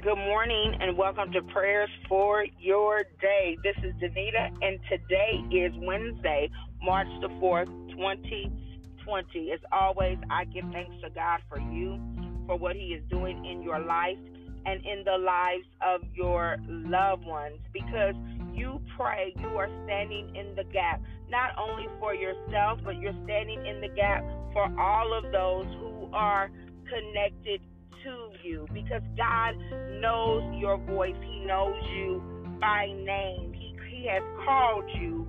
Good morning and welcome to Prayers for Your Day. This is Danita and today is Wednesday, March the 4th, 2020. As always, I give thanks to God for you, for what He is doing in your life and in the lives of your loved ones. Because you pray, you are standing in the gap, not only for yourself, but you're standing in the gap for all of those who are connected to you, because God knows your voice. He knows you by name. He has called you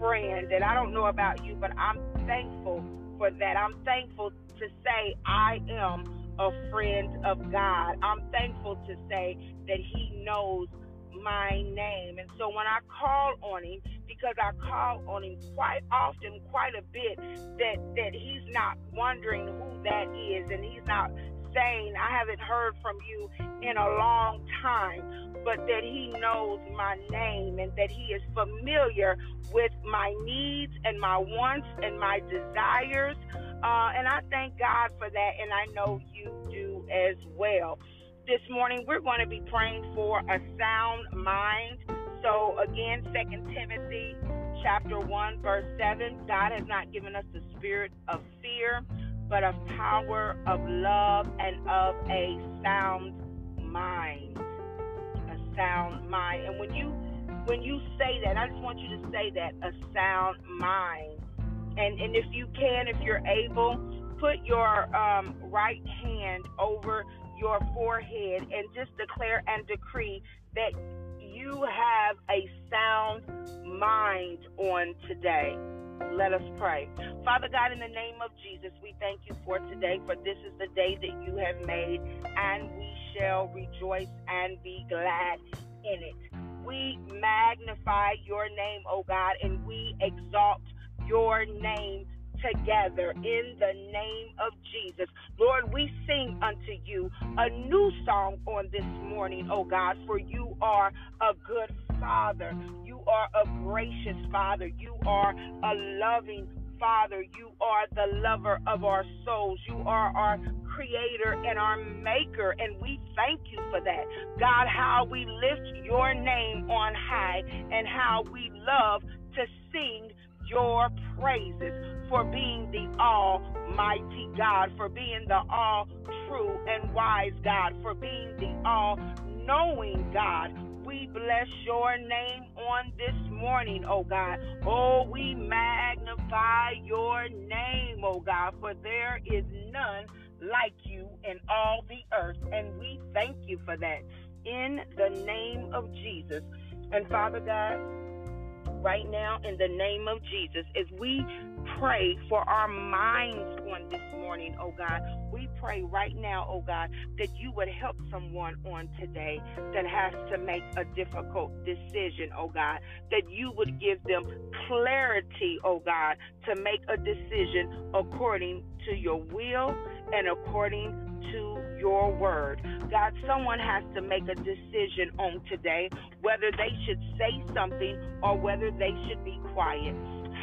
friend. And I don't know about you, but I'm thankful for that. I'm thankful to say I am a friend of God. I'm thankful to say that He knows my name. And so when I call on Him, because I call on Him quite often, quite a bit, that He's not wondering who that is, and He's not saying, I haven't heard from you in a long time, but that He knows my name and that He is familiar with my needs and my wants and my desires. And I thank God for that, and I know you do as well. This morning, we're going to be praying for a sound mind. So again, 2 Timothy chapter 1, verse 7, God has not given us the spirit of fear, but of power, of love, and of a sound mind. A sound mind. And when you say that, I just want you to say that, a sound mind. And if you can, if you're able, put your right hand over your forehead and just declare and decree that you have a sound mind on today. Let us pray. Father God, in the name of Jesus, we thank you for today, for this is the day that you have made, and we shall rejoice and be glad in it. We magnify your name, O God, and we exalt your name together in the name of Jesus. Lord, we sing unto you a new song on this morning, O God, for you are a good Father. You are a gracious Father. You are a loving Father. You are the lover of our souls. You are our Creator and our Maker, and we thank you for that. God, how we lift your name on high and how we love to sing your praises for being the Almighty God, for being the all-true and wise God, for being the all-knowing God. We bless your name on this morning, oh God. Oh, we magnify your name, oh God, for there is none like you in all the earth, and we thank you for that in the name of Jesus. And Father God, right now in the name of Jesus, as we pray for our minds on this morning, oh God, we pray right now, oh God, that you would help someone on today that has to make a difficult decision, oh God, that you would give them clarity, oh God, to make a decision according to your will and according to your word. God, someone has to make a decision on today, whether they should say something or whether they should be quiet.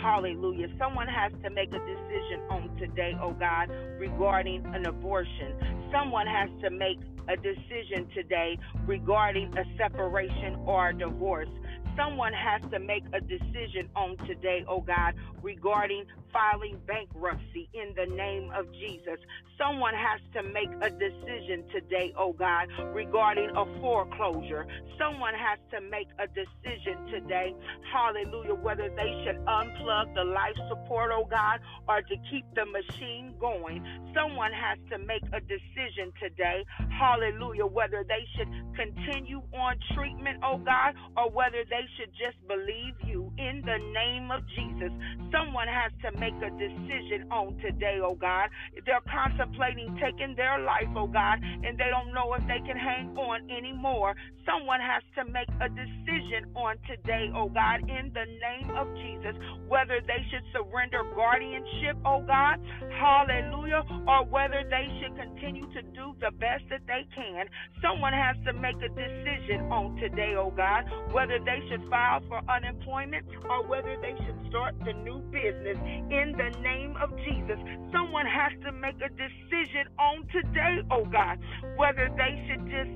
Hallelujah. Someone has to make a decision on today, oh God, regarding an abortion. Someone has to make a decision today regarding a separation or a divorce. Someone has to make a decision on today, oh God, regarding filing bankruptcy in the name of Jesus. Someone has to make a decision today, oh God, regarding a foreclosure. Someone has to make a decision today, hallelujah, whether they should unplug the life support, oh God, or to keep the machine going. Someone has to make a decision today, hallelujah, whether they should continue on treatment, oh God, or whether they should just believe you in the name of Jesus. Someone has to make a decision on today, oh God. They're contemplating taking their life, oh God, and they don't know if they can hang on anymore. Someone has to make a decision on today, oh God, in the name of Jesus, whether they should surrender guardianship, oh God, hallelujah, or whether they should continue to do the best that they can. Someone has to make a decision on today, oh God, whether they should file for unemployment or whether they should start the new business in the name of Jesus. Someone has to make a decision on today, oh God, whether they should just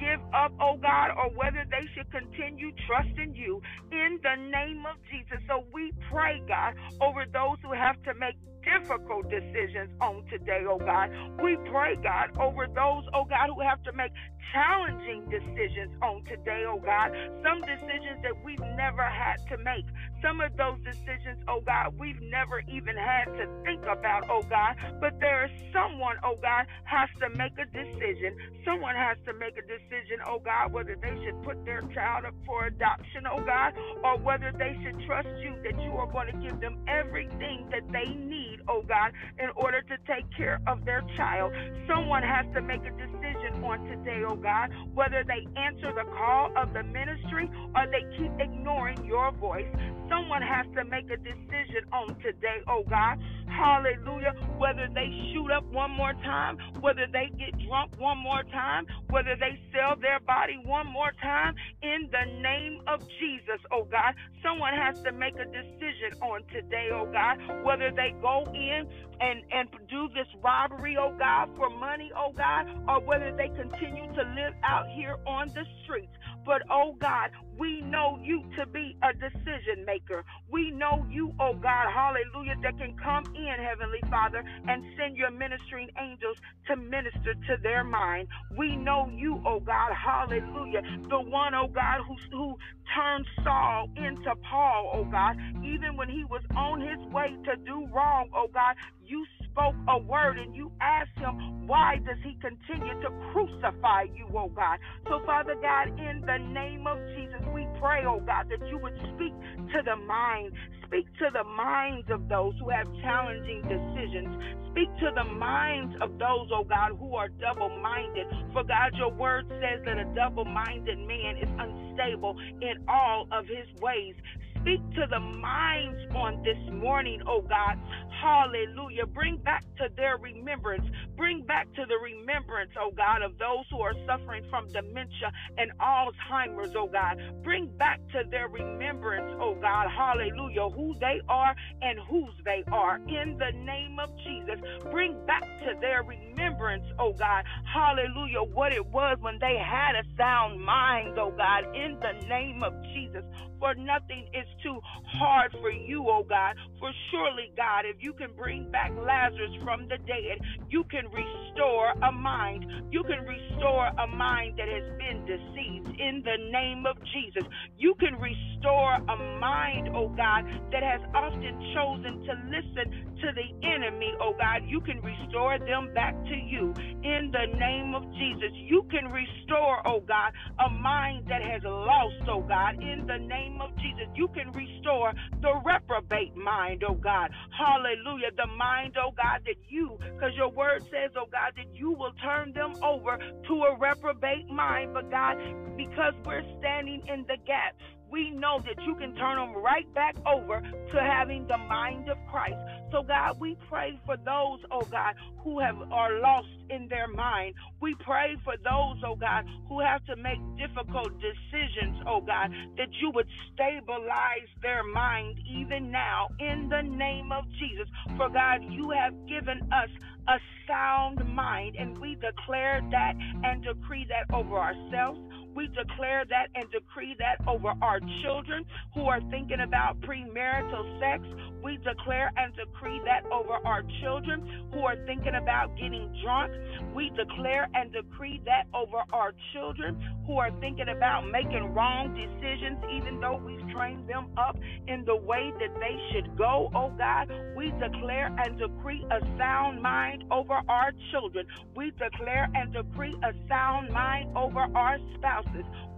give up, oh God, or whether they should continue trusting you in the name of Jesus. So we pray, God, over those who have to make difficult decisions on today, oh God. We pray, God, over those, oh God, who have to make challenging decisions on today, oh God. Some decisions that we've never had to make. Some of those decisions, oh God, we've never even had to think about, oh God. But there is someone, oh God, has to make a decision. Someone has to make a decision, oh God, whether they should put their child up for adoption, oh God, or whether they should trust you that you are going to give them everything that they need, oh God, in order to take care of their child. Someone has to make a decision on today, oh God, whether they answer the call of the ministry or they keep ignoring your voice. Someone has to make a decision on today, oh God, hallelujah, whether they shoot up one more time, whether they get drunk one more time, whether they sell their body one more time, in the name of Jesus, oh God. Someone has to make a decision on today, oh God, whether they go in and do this robbery, oh God, for money, oh God, or whether they continue to live out here on the streets. But, oh God, we know you to be a decision maker. We know you, oh God, hallelujah, that can come in, Heavenly Father, and send your ministering angels to minister to their mind. We know you, oh God, hallelujah, the one, oh God, who turned Saul into Paul, oh God. Even when he was on his way to do wrong, oh God, you spoke a word and you asked him, why does he continue to crucify you, oh God? So, Father God, in the name of Jesus, we pray, oh God, that you would speak to the mind. Speak to the minds of those who have challenging decisions. Speak to the minds of those, oh God, who are double-minded. For God, your word says that a double-minded man is unstable in all of his ways. Speak to the minds on this morning, oh God. Hallelujah. Bring back to their remembrance. Bring back to the remembrance, oh God, of those who are suffering from dementia and Alzheimer's, oh God. Bring back to their remembrance, oh God, hallelujah, who they are and whose they are. In the name of Jesus, bring back to their remembrance, oh God, hallelujah, what it was when they had a sound mind, oh God, in the name of Jesus. For nothing is too hard for you, oh God. For surely, God, if you can bring back Lazarus from the dead, you can restore a mind. You can restore a mind that has been deceived in the name of Jesus. You can restore a mind, oh God, that has often chosen to listen to the enemy, oh God. You can restore them back to you in the name of Jesus. You can restore, oh God, a mind that has lost, oh God, in the name of Jesus. You can restore the reprobate mind, oh God. Hallelujah. The mind, oh God, that you, because your word says, oh God, that you will turn them over to a reprobate mind. But God, because we're standing in the gap, we know that you can turn them right back over to having the mind of Christ. So, God, we pray for those, oh God, who are lost in their mind. We pray for those, oh God, who have to make difficult decisions, oh God, that you would stabilize their mind even now in the name of Jesus. For, God, you have given us a sound mind, and we declare that and decree that over ourselves. We declare that and decree that over our children who are thinking about premarital sex. We declare and decree that over our children who are thinking about getting drunk. We declare and decree that over our children who are thinking about making wrong decisions, even though we've trained them up in the way that they should go, oh God. We declare and decree a sound mind over our children. We declare and decree a sound mind over our spouses.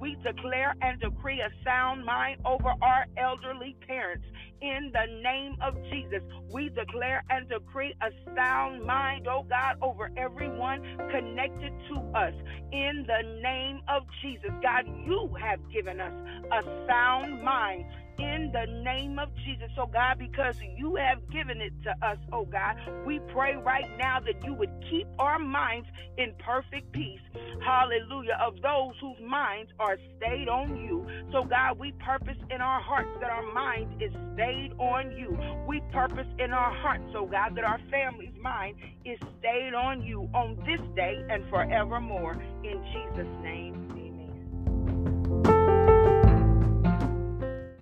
We declare and decree a sound mind over our elderly parents. In the name of Jesus, we declare and decree a sound mind, oh God, over everyone connected to us. In the name of Jesus, God, you have given us a sound mind. in the name of Jesus, oh God, because you have given it to us, oh God. We pray right now that you would keep our minds in perfect peace, hallelujah, of those whose minds are stayed on you. So God, we purpose in our hearts that our mind is stayed on you. We purpose in our hearts, oh God, that our family's mind is stayed on you on this day and forevermore. In Jesus' name, amen.